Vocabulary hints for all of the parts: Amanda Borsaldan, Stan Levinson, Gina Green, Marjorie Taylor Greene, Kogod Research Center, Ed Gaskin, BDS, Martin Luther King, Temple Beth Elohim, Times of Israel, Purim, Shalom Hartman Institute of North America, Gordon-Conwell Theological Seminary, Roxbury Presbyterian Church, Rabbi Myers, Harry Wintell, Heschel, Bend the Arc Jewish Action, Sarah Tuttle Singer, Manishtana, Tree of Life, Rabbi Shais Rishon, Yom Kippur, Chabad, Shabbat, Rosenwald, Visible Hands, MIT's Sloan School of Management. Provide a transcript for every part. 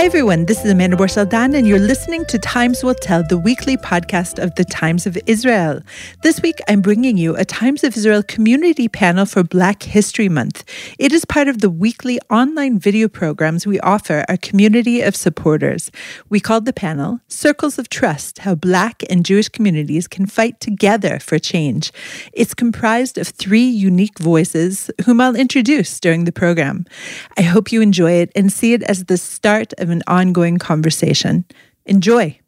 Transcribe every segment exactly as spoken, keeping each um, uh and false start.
Hi everyone, this is Amanda Borsaldan and you're listening to Times Will Tell, the weekly podcast of the Times of Israel. This week I'm bringing you a Times of Israel community panel for Black History Month. It is part of the weekly online video programs we offer our community of supporters. We called the panel Circles of Trust, How Black and Jewish Communities Can Fight Together for Change. It's comprised of three unique voices whom I'll introduce during the program. I hope you enjoy it and see it as the start of an ongoing conversation. Enjoy.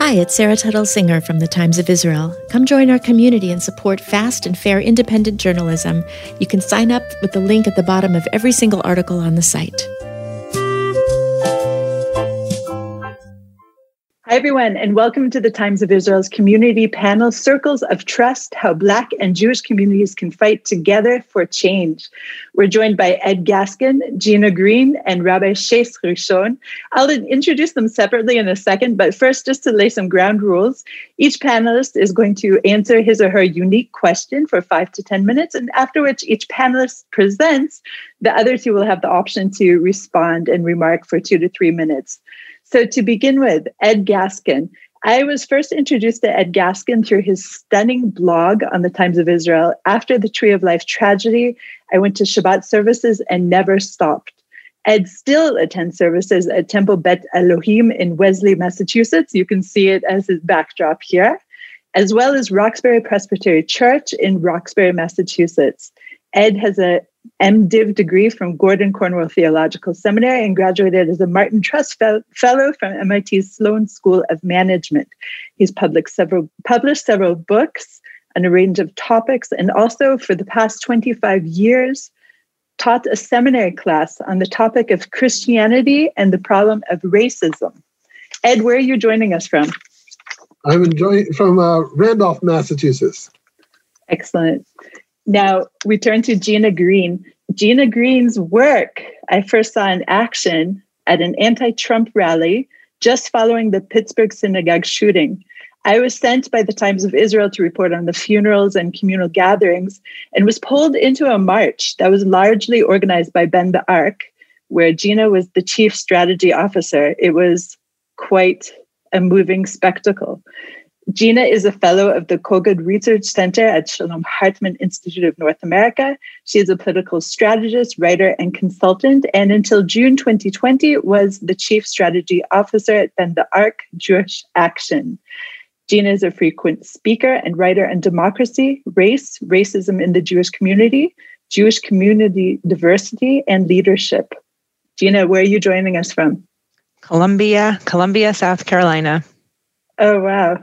Hi, it's Sarah Tuttle Singer from the Times of Israel. Come join our community and support fast and fair independent journalism. You can sign up with the link at the bottom of every single article on the site. Hi, everyone, and welcome to the Times of Israel's community panel, Circles of Trust, How Black and Jewish Communities Can Fight Together for Change. We're joined by Ed Gaskin, Gina Green, and Rabbi Shais Rishon. I'll introduce them separately in a second, but first, just to lay some ground rules, each panelist is going to answer his or her unique question for five to ten minutes, and after which each panelist presents, the other two will have the option to respond and remark for two to three minutes. So to begin with, Ed Gaskin. I was first introduced to Ed Gaskin through his stunning blog on the Times of Israel. After the Tree of Life tragedy, I went to Shabbat services and never stopped. Ed still attends services at Temple Beth Elohim in Wesley, Massachusetts. You can see it as his backdrop here, as well as Roxbury Presbyterian Church in Roxbury, Massachusetts. Ed has a MDiv degree from Gordon-Conwell Theological Seminary and graduated as a Martin Trust Fellow from M I T's Sloan School of Management. He's published several, published several books on a range of topics, and also for the past twenty-five years, taught a seminary class on the topic of Christianity and the problem of racism. Ed, where are you joining us from? I'm enjoying, from uh, Randolph, Massachusetts. Excellent. Now, we turn to Gina Green. Gina Green's work I first saw in action at an anti-Trump rally just following the Pittsburgh synagogue shooting. I was sent by the Times of Israel to report on the funerals and communal gatherings and was pulled into a march that was largely organized by Bend the Arc, where Gina was the chief strategy officer. It was quite a moving spectacle. Gina is a fellow of the Kogod Research Center at Shalom Hartman Institute of North America. She is a political strategist, writer, and consultant, and until June twenty twenty was the chief strategy officer at Bend the Arc Jewish Action. Gina is a frequent speaker and writer on democracy, race, racism in the Jewish community, Jewish community diversity, and leadership. Gina, where are you joining us from? Columbia, Columbia, South Carolina. Oh, wow.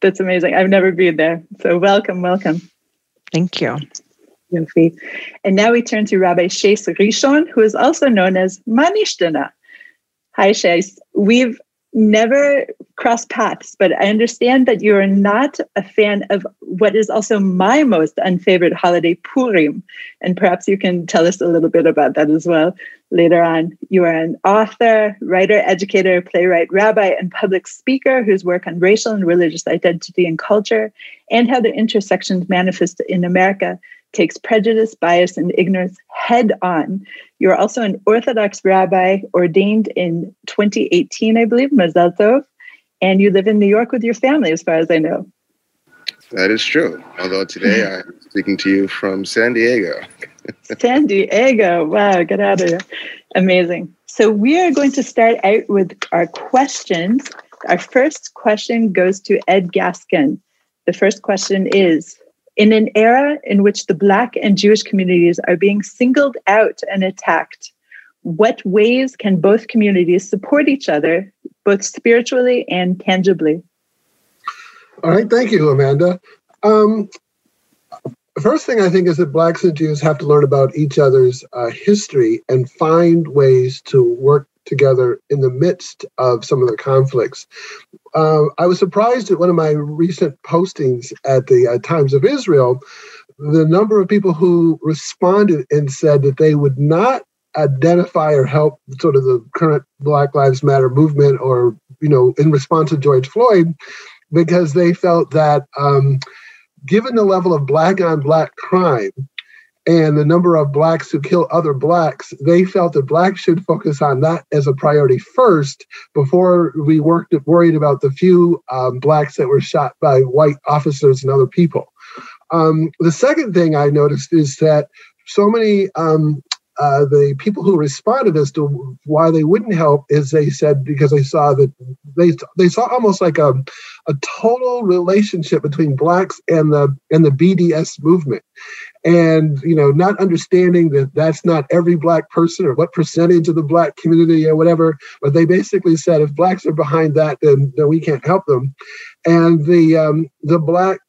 That's amazing. I've never been there. So welcome, welcome. Thank you. And now we turn to Rabbi Shais Rishon, who is also known as Manishtana. Hi, Shais. We've never crossed paths, but I understand that you are not a fan of what is also my most unfavorite holiday, Purim. And perhaps you can tell us a little bit about that as well later on. You are an author, writer, educator, playwright, rabbi, and public speaker whose work on racial and religious identity and culture and how their intersections manifest in America takes prejudice, bias, and ignorance head on. You're also an Orthodox rabbi ordained in twenty eighteen, I believe, Mazel Tov, and you live in New York with your family, as far as I know. That is true. Although today I'm speaking to you from San Diego. San Diego. Wow, get out of here. Amazing. So we are going to start out with our questions. Our first question goes to Ed Gaskin. The first question is, in an era in which the Black and Jewish communities are being singled out and attacked, what ways can both communities support each other, both spiritually and tangibly? All right. Thank you, Amanda. Um, the first thing I think is that Blacks and Jews have to learn about each other's uh, history and find ways to work together in the midst of some of the conflicts. Uh, I was surprised at one of my recent postings at the uh, Times of Israel, the number of people who responded and said that they would not identify or help sort of the current Black Lives Matter movement or, you know, in response to George Floyd, because they felt that um, given the level of Black on Black crime and the number of blacks who kill other blacks, they felt that blacks should focus on that as a priority first before we worked worried about the few um, blacks that were shot by white officers and other people. Um, the second thing I noticed is that so many um, uh, the people who responded as to why they wouldn't help is they said because they saw that they they saw almost like a a total relationship between blacks and the and the B D S movement. And, you know, not understanding that that's not every black person or what percentage of the black community or whatever, but they basically said, if blacks are behind that, then, then we can't help them. And the um, the blacks,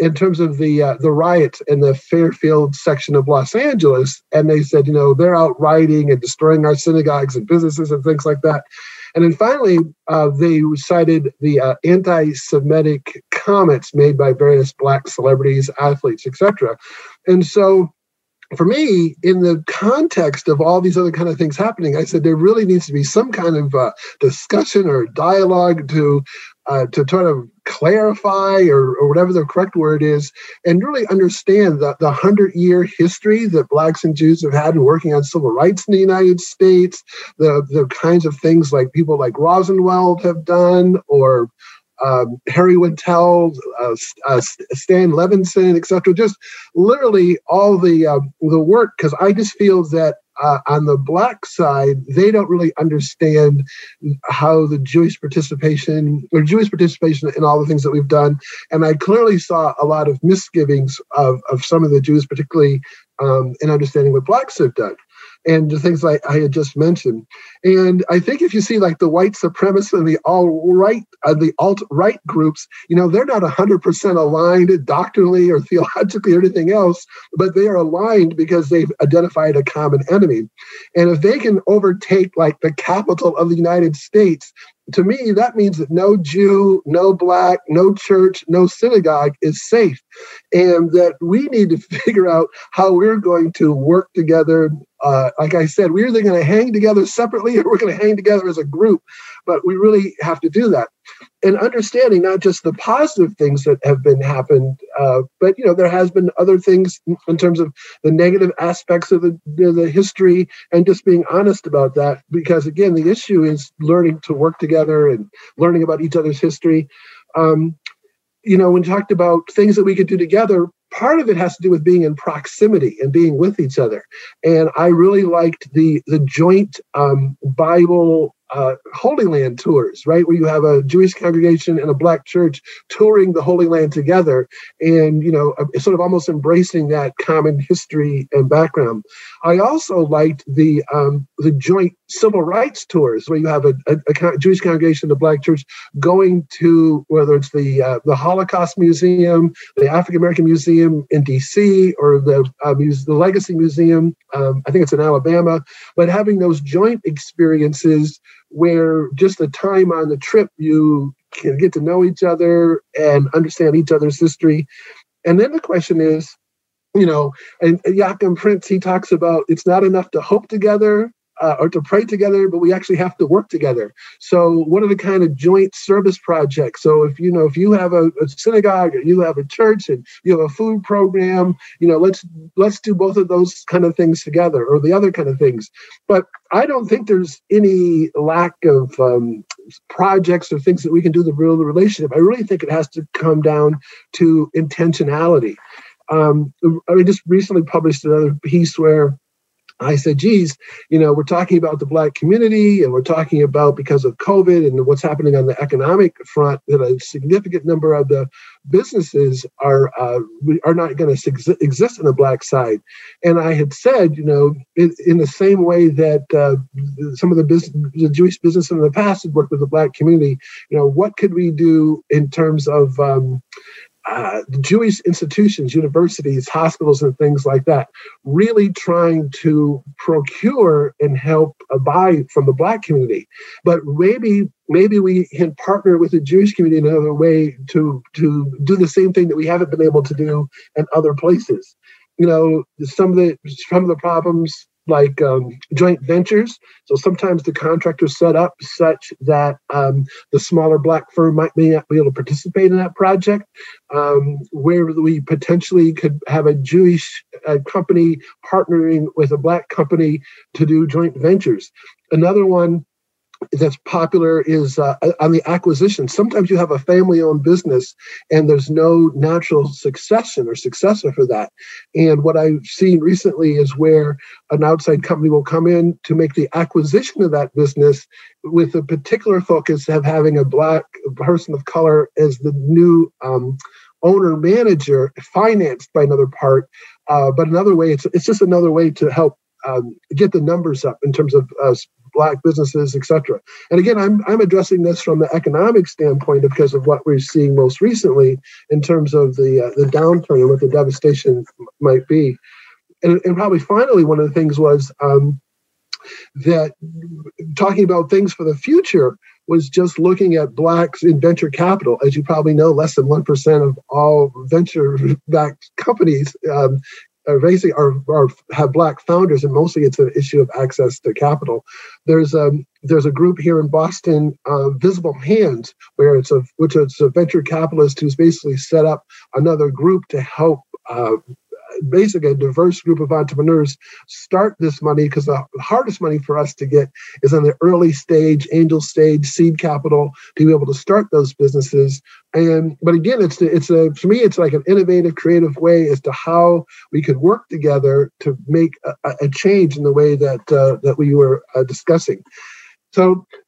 in terms of the uh, the riots in the Fairfield section of Los Angeles, and they said, you know, they're out rioting and destroying our synagogues and businesses and things like that. And then finally, uh, they cited the uh, anti-Semitic comments made by various black celebrities, athletes, et cetera. And so for me, in the context of all these other kind of things happening, I said there really needs to be some kind of uh, discussion or dialogue to uh, to try to clarify or, or whatever the correct word is, and really understand the hundred-year history that blacks and Jews have had in working on civil rights in the United States, the, the kinds of things like people like Rosenwald have done, or Um, Harry Wintell, uh, uh, Stan Levinson, et cetera, just literally all the uh, the work, because I just feel that uh, on the black side, they don't really understand how the Jewish participation or Jewish participation in all the things that we've done. And I clearly saw a lot of misgivings of, of some of the Jews, particularly um, in understanding what blacks have done. And the things like I had just mentioned, and I think if you see like the white supremacists and the all right, uh, the alt right groups, you know, they're not a hundred percent aligned doctrinally or theologically or anything else, but they are aligned because they've identified a common enemy, and if they can overtake like the capital of the United States. To me, that means that no Jew, no black, no church, no synagogue is safe, and that we need to figure out how we're going to work together. Uh, like I said, we're either going to hang together separately or we're going to hang together as a group, but we really have to do that. And understanding not just the positive things that have been happened, uh, but, you know, there has been other things in terms of the negative aspects of the, the, the history, and just being honest about that, because, again, the issue is learning to work together and learning about each other's history. Um, you know, when you talked about things that we could do together, part of it has to do with being in proximity and being with each other. And I really liked the the joint um, Bible uh, Holy Land tours, right? Where you have a Jewish congregation and a black church touring the Holy Land together and, you know, sort of almost embracing that common history and background. I also liked the um, the joint civil rights tours where you have a, a, a Jewish congregation and a black church going to, whether it's the uh, the Holocaust Museum, the African-American Museum in D C, or the, uh, the Legacy Museum, um, I think it's in Alabama, but having those joint experiences where just the time on the trip, you can get to know each other and understand each other's history. And then the question is, you know, and Joachim Prince, he talks about it's not enough to hope together, Uh, or to pray together, but we actually have to work together. So what are the kind of joint service projects? So if you know, if you have a, a synagogue or you have a church and you have a food program, you know, let's let's do both of those kind of things together, or the other kind of things. But I don't think there's any lack of um, projects or things that we can do to build the relationship. I really think it has to come down to intentionality. Um, I mean, just recently published another piece where I said, geez, you know, we're talking about the black community and we're talking about, because of COVID and what's happening on the economic front, that a significant number of the businesses are uh, are not going to exist on the black side. And I had said, you know, in, in the same way that uh, some of the, business, the Jewish businesses in the past had worked with the black community, you know, what could we do in terms of um, Uh, Jewish institutions, universities, hospitals, and things like that, really trying to procure and help buy from the black community. But maybe maybe we can partner with the Jewish community in another way to, to do the same thing that we haven't been able to do in other places. You know, some of the, some of the problems like um, joint ventures. So sometimes the contractors set up such that um, the smaller black firm might be able to participate in that project, um, where we potentially could have a Jewish uh, company partnering with a black company to do joint ventures. Another one that's popular is uh, on the acquisition. Sometimes you have a family-owned business and there's no natural succession or successor for that. And what I've seen recently is where an outside company will come in to make the acquisition of that business with a particular focus of having a black person of color as the new um, owner-manager, financed by another part. Uh, but another way, it's, it's just another way to help um, get the numbers up in terms of uh, black businesses, et cetera. And again, I'm I'm addressing this from the economic standpoint because of what we're seeing most recently in terms of the uh, the downturn and what the devastation might be. And, and probably finally, one of the things was um, that talking about things for the future was just looking at blacks in venture capital. As you probably know, less than one percent of all venture-backed companies um, Uh, basically are, are have black founders, and mostly it's an issue of access to capital. There's um there's a group here in Boston, uh, Visible Hands, where it's a which is a venture capitalist who's basically set up another group to help uh, basically a diverse group of entrepreneurs start this money, because the hardest money for us to get is in the early stage, angel stage, seed capital to be able to start those businesses. And but again, it's it's a for me, it's like an innovative, creative way as to how we could work together to make a, a change in the way that uh, that we were uh, discussing. So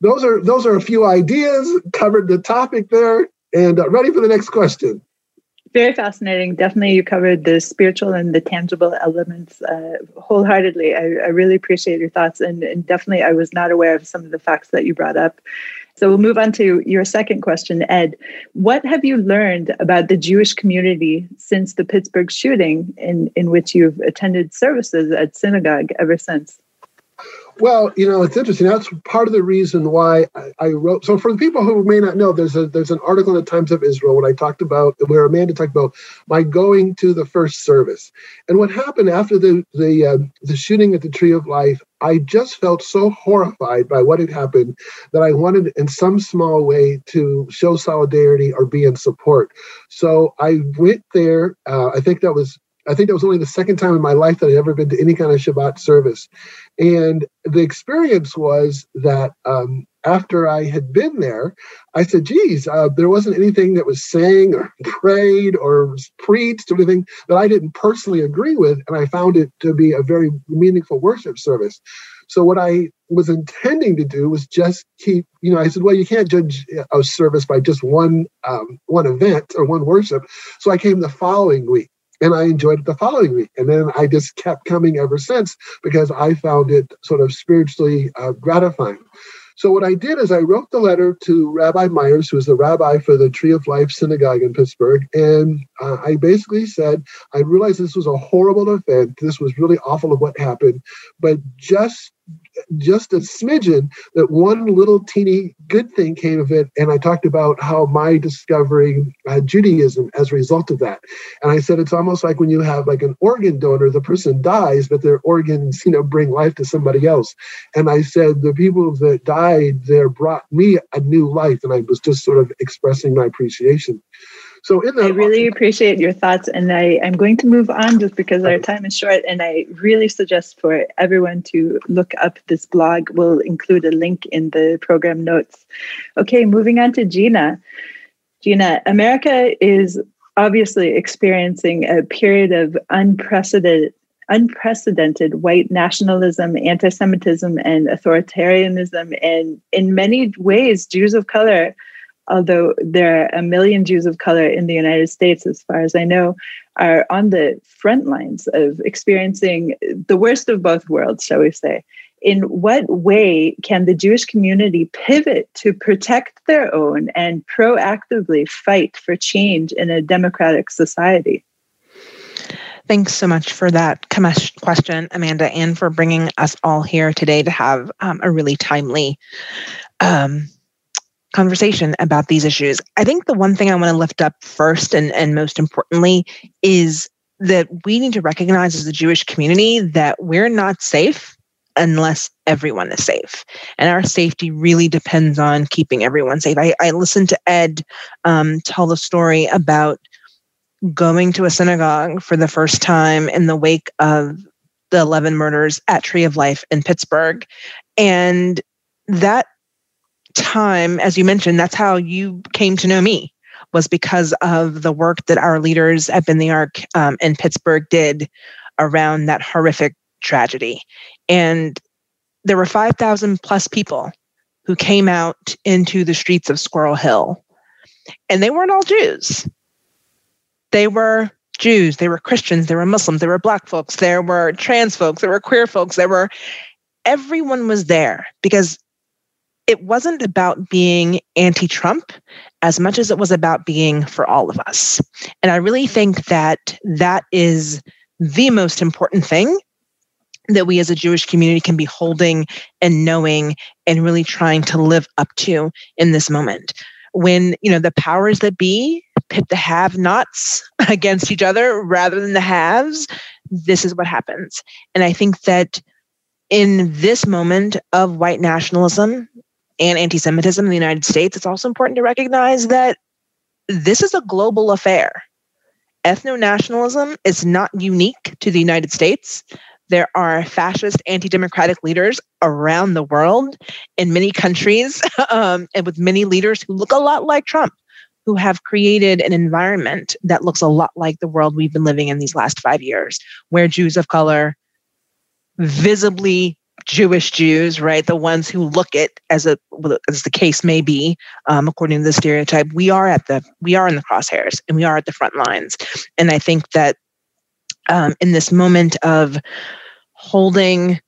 those are those are a few ideas, covered the topic there, and uh, ready for the next question. Very fascinating. Definitely, you covered the spiritual and the tangible elements uh, wholeheartedly. I, I really appreciate your thoughts, and, and definitely I was not aware of some of the facts that you brought up. So we'll move on to your second question, Ed. What have you learned about the Jewish community since the Pittsburgh shooting, in, in which you've attended services at synagogue ever since? Well, you know, it's interesting. That's part of the reason why I, I wrote. So for the people who may not know, there's a there's an article in the Times of Israel when I talked about, where Amanda talked about my going to the first service. And what happened after the, the, uh, the shooting at the Tree of Life, I just felt so horrified by what had happened that I wanted in some small way to show solidarity or be in support. So I went there. Uh, I think that was I think that was only the second time in my life that I'd ever been to any kind of Shabbat service. And the experience was that um, after I had been there, I said, geez, uh, there wasn't anything that was sang or prayed or preached or anything that I didn't personally agree with. And I found it to be a very meaningful worship service. So what I was intending to do was just keep, you know, I said, well, you can't judge a service by just one um, one event or one worship. So I came the following week. And I enjoyed it the following week. And then I just kept coming ever since because I found it sort of spiritually uh, gratifying. So what I did is I wrote the letter to Rabbi Myers, who is the rabbi for the Tree of Life Synagogue in Pittsburgh. And uh, I basically said, I realized this was a horrible event. This was really awful of what happened. But just just a smidgen, that one little teeny good thing came of it. And I talked about how my discovering uh, Judaism as a result of that. And I said, it's almost like when you have like an organ donor, the person dies, but their organs, you know, bring life to somebody else. And I said, the people that died there brought me a new life. And I was just sort of expressing my appreciation. So in that I really appreciate your thoughts, and I, I'm going to move on just because our time is short, and I really suggest for everyone to look up this blog. We'll include a link in the program notes. Okay, moving on to Gina. Gina, America is obviously experiencing a period of unprecedented unprecedented white nationalism, anti-Semitism, and authoritarianism, and in many ways, Jews of color, although there are a million Jews of color in the United States, as far as I know, are on the front lines of experiencing the worst of both worlds, shall we say. In what way can the Jewish community pivot to protect their own and proactively fight for change in a democratic society? Thanks so much for that question, Amanda, and for bringing us all here today to have um, a really timely um conversation about these issues. I think the one thing I want to lift up first and, and most importantly is that we need to recognize as the Jewish community that we're not safe unless everyone is safe. And our safety really depends on keeping everyone safe. I, I listened to Ed um, tell the story about going to a synagogue for the first time in the wake of the eleven murders at Tree of Life in Pittsburgh. And that time, as you mentioned, that's how you came to know me, was because of the work that our leaders at Bend the Arc um, in Pittsburgh did around that horrific tragedy. And there were five thousand plus people who came out into the streets of Squirrel Hill. And they weren't all Jews. They were Jews, they were Christians, they were Muslims, there were Black folks, there were trans folks, there were queer folks, there were, everyone was there, because it wasn't about being anti-Trump as much as it was about being for all of us. And I really think that that is the most important thing that we as a Jewish community can be holding and knowing and really trying to live up to in this moment. When, you know, the powers that be pit the have-nots against each other rather than the haves, this is what happens. And I think that in this moment of white nationalism and anti-Semitism in the United States, it's also important to recognize that this is a global affair. Ethno-nationalism is not unique to the United States. There are fascist, anti-democratic leaders around the world in many countries um, and with many leaders who look a lot like Trump, who have created an environment that looks a lot like the world we've been living in these last five years, where Jews of color, visibly Jewish Jews, right, the ones who look it as a as the case may be, um, according to the stereotype, we are at the we are in the crosshairs and we are at the front lines. And I think that um, in this moment of holding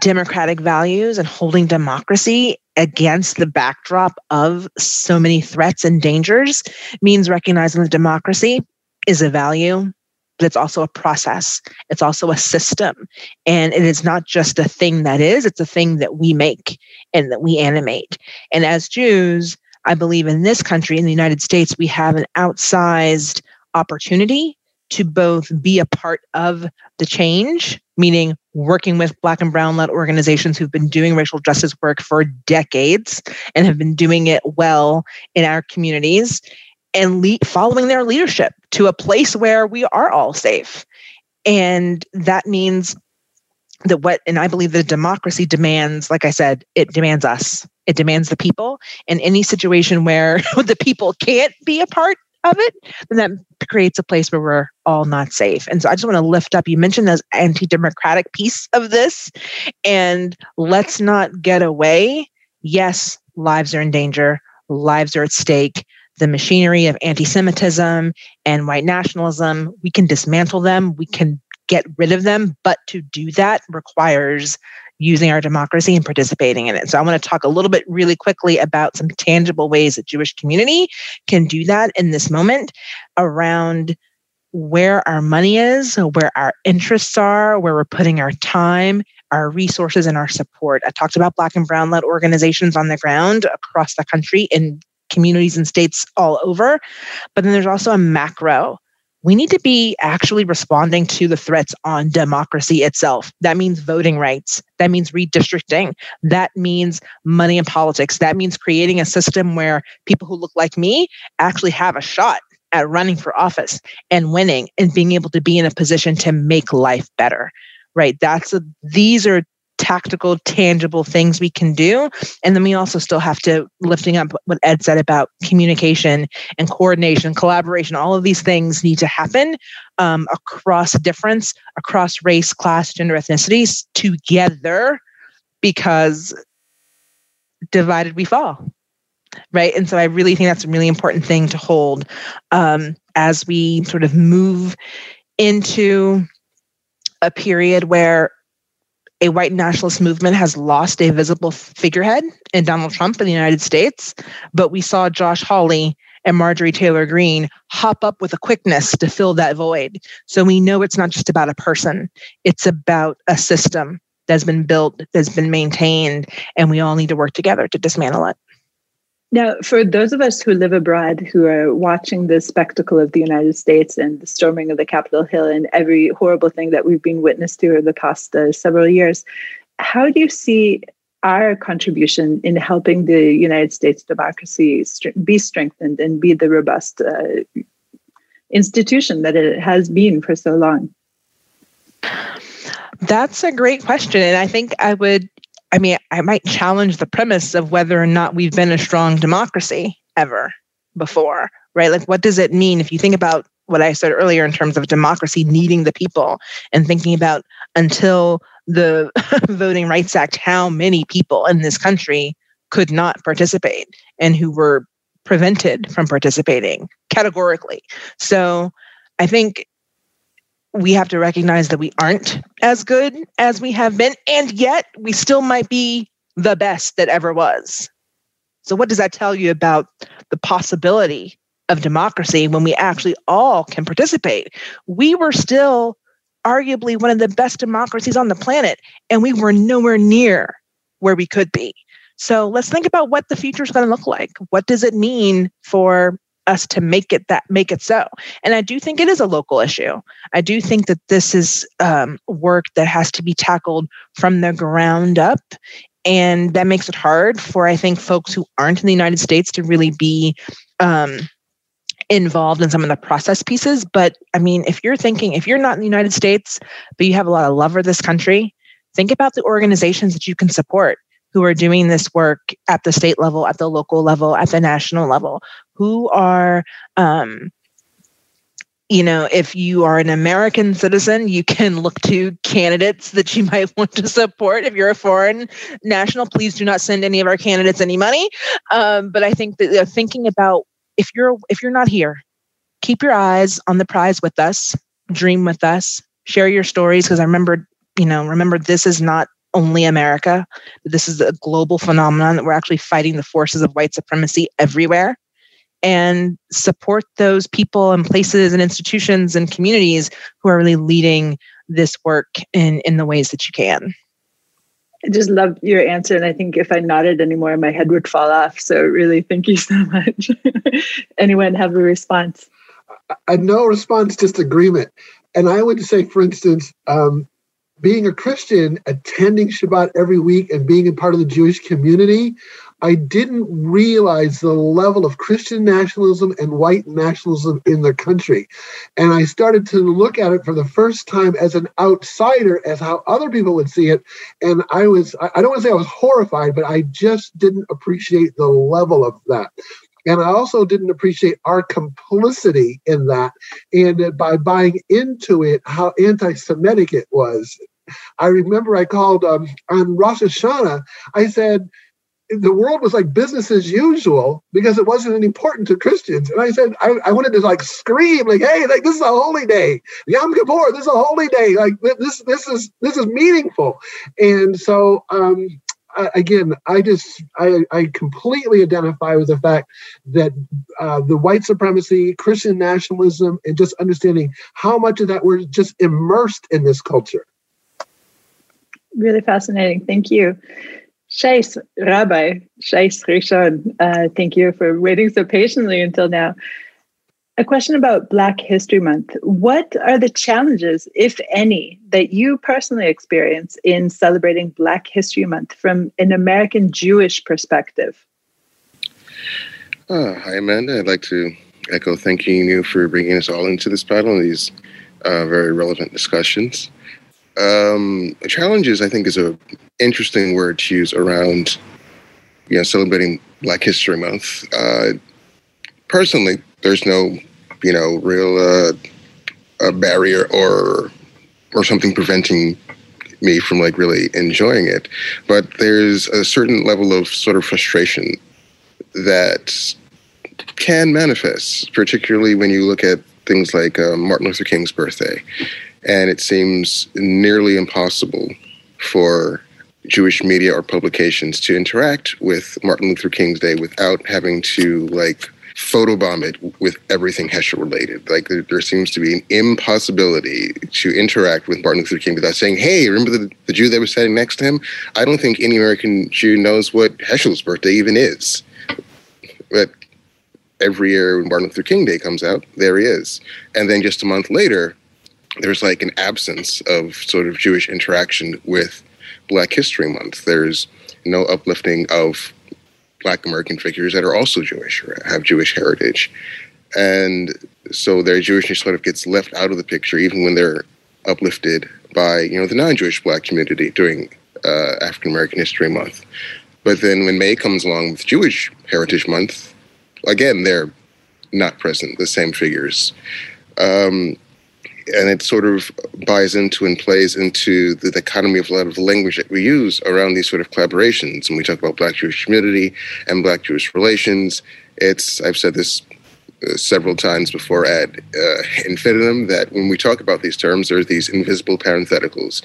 democratic values and holding democracy against the backdrop of so many threats and dangers means recognizing that democracy is a value, but it's also a process. It's also a system. And it is not just a thing that is, it's a thing that we make and that we animate. And as Jews, I believe in this country, in the United States, we have an outsized opportunity to both be a part of the change, meaning working with Black and Brown-led organizations who've been doing racial justice work for decades and have been doing it well in our communities, and le- following their leadership to a place where we are all safe. And that means that what, and I believe that democracy demands, like I said, it demands us. It demands the people. And any situation where the people can't be a part of it, then that creates a place where we're all not safe. And so I just want to lift up, you mentioned this anti-democratic piece of this, and let's not get away. Yes, lives are in danger. Lives are at stake. The machinery of anti-Semitism and white nationalism, we can dismantle them. We can get rid of them. But to do that requires using our democracy and participating in it. So I want to talk a little bit really quickly about some tangible ways that Jewish community can do that in this moment around where our money is, where our interests are, where we're putting our time, our resources, and our support. I talked about Black and Brown-led organizations on the ground across the country in communities and states all over. But then there's also a macro. We need to be actually responding to the threats on democracy itself. That means voting rights. That means redistricting. That means money in politics. That means creating a system where people who look like me actually have a shot at running for office and winning and being able to be in a position to make life better, right? That's a, these are tactical, tangible things we can do. And then we also still have to, lifting up what Ed said about communication and coordination, collaboration, all of these things need to happen um, across difference, across race, class, gender, ethnicities together, because divided we fall, right? And so I really think that's a really important thing to hold um, as we sort of move into a period where a white nationalist movement has lost a visible figurehead in Donald Trump in the United States, but we saw Josh Hawley and Marjorie Taylor Greene hop up with a quickness to fill that void. So we know it's not just about a person, it's about a system that's been built, that's been maintained, and we all need to work together to dismantle it. Now, for those of us who live abroad, who are watching the spectacle of the United States and the storming of the Capitol Hill and every horrible thing that we've been witness to over the past uh, several years, how do you see our contribution in helping the United States democracy st- be strengthened and be the robust uh, institution that it has been for so long? That's a great question. And I think I would I mean, I might challenge the premise of whether or not we've been a strong democracy ever before, right? Like, what does it mean if you think about what I said earlier in terms of democracy needing the people and thinking about until the Voting Rights Act, how many people in this country could not participate and who were prevented from participating categorically? So I think we have to recognize that we aren't as good as we have been, and yet we still might be the best that ever was. So what does that tell you about the possibility of democracy when we actually all can participate? We were still arguably one of the best democracies on the planet, and we were nowhere near where we could be. So let's think about what the future is going to look like. What does it mean for us to make it that make it so. And I do think it is a local issue. I do think that this is um, work that has to be tackled from the ground up. And that makes it hard for, I think, folks who aren't in the United States to really be um, involved in some of the process pieces. But I mean, if you're thinking, if you're not in the United States, but you have a lot of love for this country, think about the organizations that you can support who are doing this work at the state level, at the local level, at the national level, who are, um, you know, if you are an American citizen, you can look to candidates that you might want to support. If you're a foreign national, please do not send any of our candidates any money. Um, but I think that they're thinking about, if you're if you're not here, keep your eyes on the prize with us, dream with us, share your stories, because I remember, you know, remember this is not only America. This is a global phenomenon that we're actually fighting the forces of white supremacy everywhere, and support those people and places and institutions and communities who are really leading this work in, in the ways that you can. I just love your answer. And I think if I nodded anymore, my head would fall off. So really, thank you so much. Anyone have a response? I, no response, just agreement. And I would say, for instance, um, being a Christian, attending Shabbat every week and being a part of the Jewish community, I didn't realize the level of Christian nationalism and white nationalism in the country. And I started to look at it for the first time as an outsider, as how other people would see it. And I was, I don't want to say I was horrified, but I just didn't appreciate the level of that. And I also didn't appreciate our complicity in that. And by buying into it, how anti-Semitic it was. I remember I called um, on Rosh Hashanah. I said, the world was like business as usual because it wasn't important to Christians. And I said, I, I wanted to like scream, like, hey, like this is a holy day. Yom Kippur, this is a holy day. Like this, this is, this is meaningful. And so, um, Uh, again, I just, I, I completely identify with the fact that uh, the white supremacy, Christian nationalism, and just understanding how much of that we're just immersed in this culture. Really fascinating. Thank you. Shais, Rabbi Shais Rishon, uh, thank you for waiting so patiently until now. A question about Black History Month. What are the challenges, if any, that you personally experience in celebrating Black History Month from an American Jewish perspective? Uh, hi, Amanda. I'd like to echo thanking you for bringing us all into this panel and these uh, very relevant discussions. Um, challenges, I think, is an interesting word to use around, you know, celebrating Black History Month. Uh, personally, there's no, you know, real uh, a barrier or or something preventing me from like really enjoying it. But there's a certain level of sort of frustration that can manifest, particularly when you look at things like uh, Martin Luther King's birthday. And it seems nearly impossible for Jewish media or publications to interact with Martin Luther King's Day without having to like photobomb it with everything Heschel related. Like there, there seems to be an impossibility to interact with Martin Luther King without saying, hey, remember the, the Jew that was standing next to him? I don't think any American Jew knows what Heschel's birthday even is. that every year when Martin Luther King Day comes out, there he is. And then just a month later, there's like an absence of sort of Jewish interaction with Black History Month. There's no uplifting of Black American figures that are also Jewish or have Jewish heritage. And so their Jewishness sort of gets left out of the picture, even when they're uplifted by, you know, the non-Jewish Black community during uh, African American History Month. But then when May comes along with Jewish Heritage Month, again, they're not present, the same figures. Um, and it sort of buys into and plays into the dichotomy of a lot of the language that we use around these sort of collaborations. When we talk about Black Jewish community and Black Jewish relations, it's, I've said this uh, several times before ad uh, infinitum, that when we talk about these terms, there are these invisible parentheticals.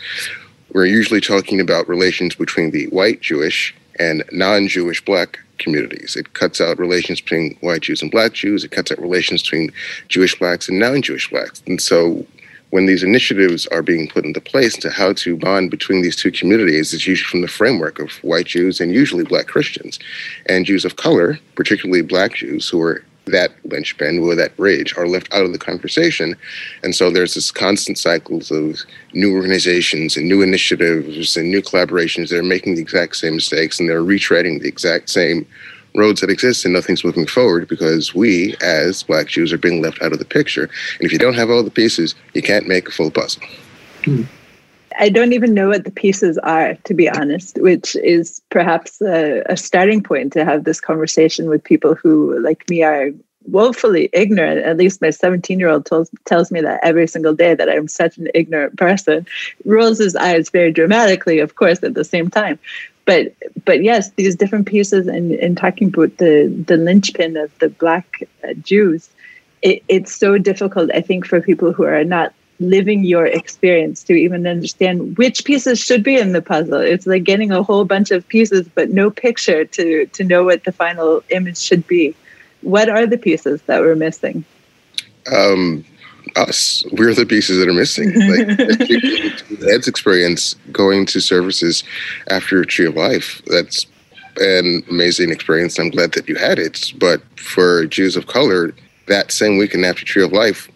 We're usually talking about relations between the white Jewish and non-Jewish Black communities. It cuts out relations between white Jews and Black Jews. It cuts out relations between Jewish Blacks and non-Jewish Blacks. And so when these initiatives are being put into place to how to bond between these two communities, it's usually from the framework of white Jews and usually Black Christians. And Jews of color, particularly Black Jews, who are that linchpin or that bridge, are left out of the conversation. And so there's this constant cycles of new organizations and new initiatives and new collaborations that are making the exact same mistakes, and they're retreading the exact same roads that exist, and nothing's moving forward because we, as Black Jews, are being left out of the picture. And if you don't have all the pieces, you can't make a full puzzle. Hmm. I don't even know what the pieces are, to be honest, which is perhaps a, a starting point to have this conversation with people who, like me, are woefully ignorant. At least my seventeen-year-old tells, tells me that every single day, that I'm such an ignorant person. Rolls his eyes very dramatically, of course, at the same time. But but yes, these different pieces, and, and talking about the, the linchpin of the Black Jews, it, it's so difficult, I think, for people who are not living your experience to even understand which pieces should be in the puzzle. It's like getting a whole bunch of pieces, but no picture to to know what the final image should be. What are the pieces that we're missing? Um, us. We're the pieces that are missing. Like Ed's experience going to services after Tree of Life, that's an amazing experience. I'm glad that you had it. But for Jews of color, that same weekend after Tree of Life,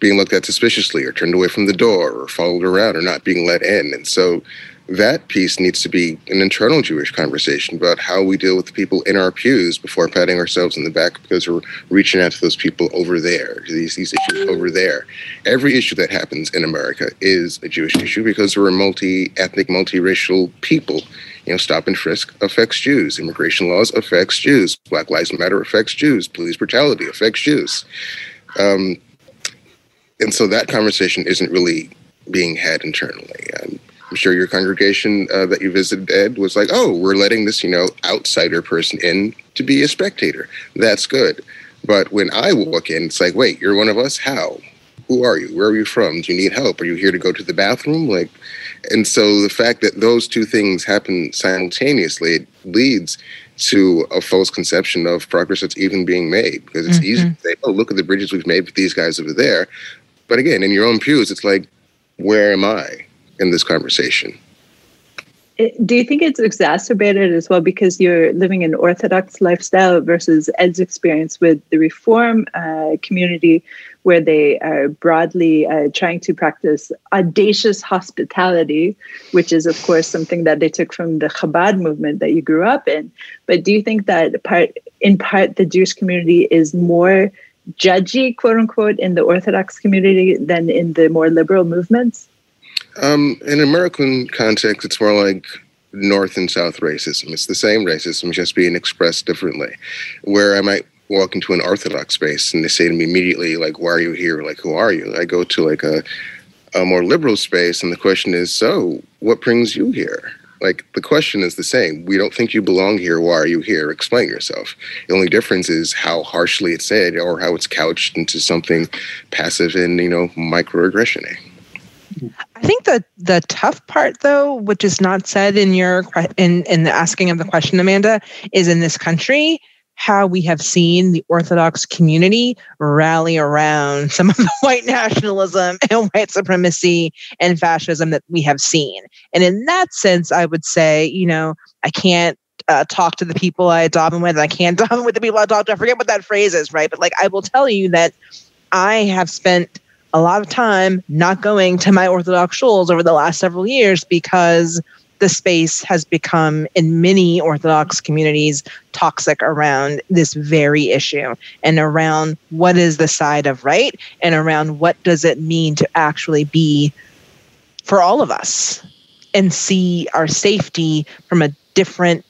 being looked at suspiciously or turned away from the door or followed around or not being let in. And so that piece needs to be an internal Jewish conversation about how we deal with the people in our pews before patting ourselves in the back because we're reaching out to those people over there, to these, these issues over there. Every issue that happens in America is a Jewish issue because we're a multi-ethnic, multiracial people. You know, stop and frisk affects Jews. Immigration laws affects Jews. Black Lives Matter affects Jews. Police brutality affects Jews. Um, And so that conversation isn't really being had internally. I'm, I'm sure your congregation uh, that you visited, Ed, was like, oh, we're letting this, you know, outsider person in to be a spectator. That's good. But when I walk in, it's like, wait, you're one of us? How? Who are you? Where are you from? Do you need help? Are you here to go to the bathroom? Like, and so the fact that those two things happen simultaneously, it leads to a false conception of progress that's even being made. Because it's mm-hmm. easy to say, oh, look at the bridges we've made with these guys over there. But again, in your own pews, it's like, where am I in this conversation? Do you think it's exacerbated as well because you're living an Orthodox lifestyle versus Ed's experience with the Reform uh, community, where they are broadly uh, trying to practice audacious hospitality, which is, of course, something that they took from the Chabad movement that you grew up in. But do you think that part, in part the Jewish community is more judgy, quote unquote, in the Orthodox community than in the more liberal movements? Um, in American context, it's more like North and South racism. It's the same racism, just being expressed differently. Where I might walk into an Orthodox space and they say to me immediately, like, why are you here? Like, who are you? I go to like a, a more liberal space and the question is, so what brings you here? Like, the question is the same. We don't think you belong here. Why are you here? Explain yourself. The only difference is how harshly it's said or how it's couched into something passive and, you know, microaggression-y. I think the the tough part, though, which is not said in your in, in the asking of the question, Amanda, is in this country, how we have seen the Orthodox community rally around some of the white nationalism and white supremacy and fascism that we have seen. And in that sense, I would say, you know, I can't uh, talk to the people I dominate with, and I can't dominate with the people I talk to. I forget what that phrase is, right? But like, I will tell you that I have spent a lot of time not going to my Orthodox shuls over the last several years because the space has become, in many Orthodox communities, toxic around this very issue and around what is the side of right and around what does it mean to actually be for all of us and see our safety from a different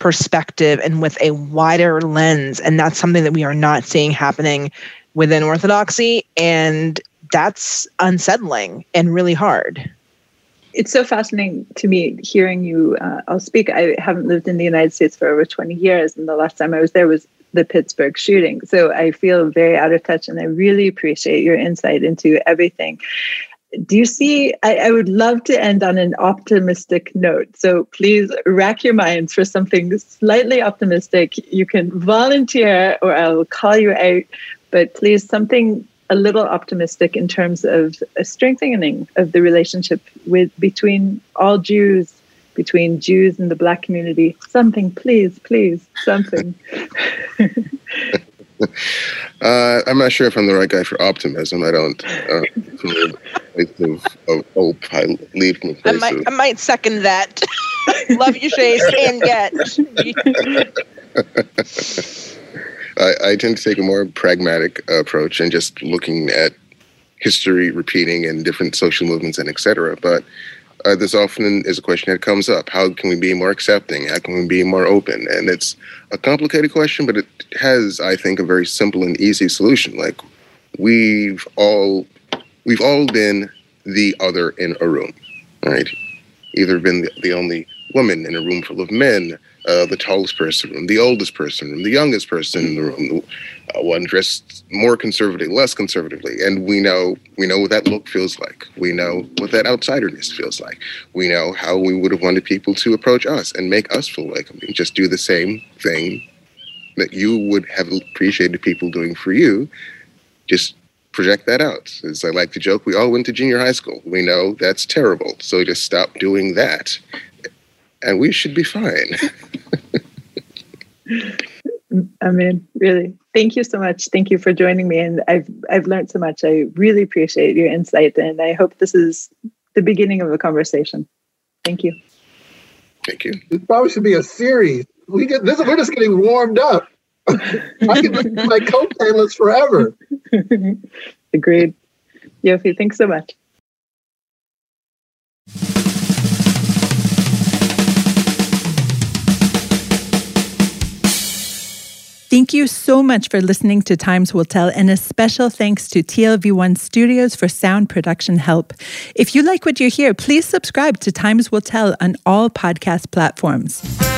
perspective and with a wider lens. And that's something that we are not seeing happening within Orthodoxy, and that's unsettling and really hard. It's so fascinating to me hearing you uh, all speak. I haven't lived in the United States for over twenty years, and the last time I was there was the Pittsburgh shooting. So I feel very out of touch, and I really appreciate your insight into everything. Do you see, I, I would love to end on an optimistic note. So please rack your minds for something slightly optimistic. You can volunteer or I'll call you out, but please something a little optimistic in terms of a strengthening of the relationship with between all Jews, between Jews and the Black community. Something, please, please, something. Uh, I'm not sure if I'm the right guy for optimism. I don't uh, feel a place of, of hope. I leave from a place I might, of... I might second that. Love you, Shais, and yet. I, I tend to take a more pragmatic approach and just looking at history repeating and different social movements and et cetera. But uh, this often is a question that comes up. How can we be more accepting? How can we be more open? And it's a complicated question, but it has, I think, a very simple and easy solution. Like we've all, we've all been the other in a room, right? Either been the, the only woman in a room full of men, uh, the tallest person in the room, the oldest person in the room, the youngest person in the room, the, uh, one dressed more conservatively, less conservatively. And we know we know what that look feels like. We know what that outsiderness feels like. We know how we would have wanted people to approach us and make us feel like, I mean, just do the same thing that you would have appreciated people doing for you. Just project that out. As I like to joke, we all went to junior high school. We know that's terrible. So just stop doing that. And we should be fine. I mean, really, thank you so much. Thank you for joining me. And I've I've learned so much. I really appreciate your insight. And I hope this is the beginning of a conversation. Thank you. Thank you. This probably should be a series. We get this. We're just getting warmed up. I can be my co-panelist forever. Agreed. Yofi, thanks so much. Thank you so much for listening to Times Will Tell, and a special thanks to T L V one Studios for sound production help. If you like what you hear, please subscribe to Times Will Tell on all podcast platforms.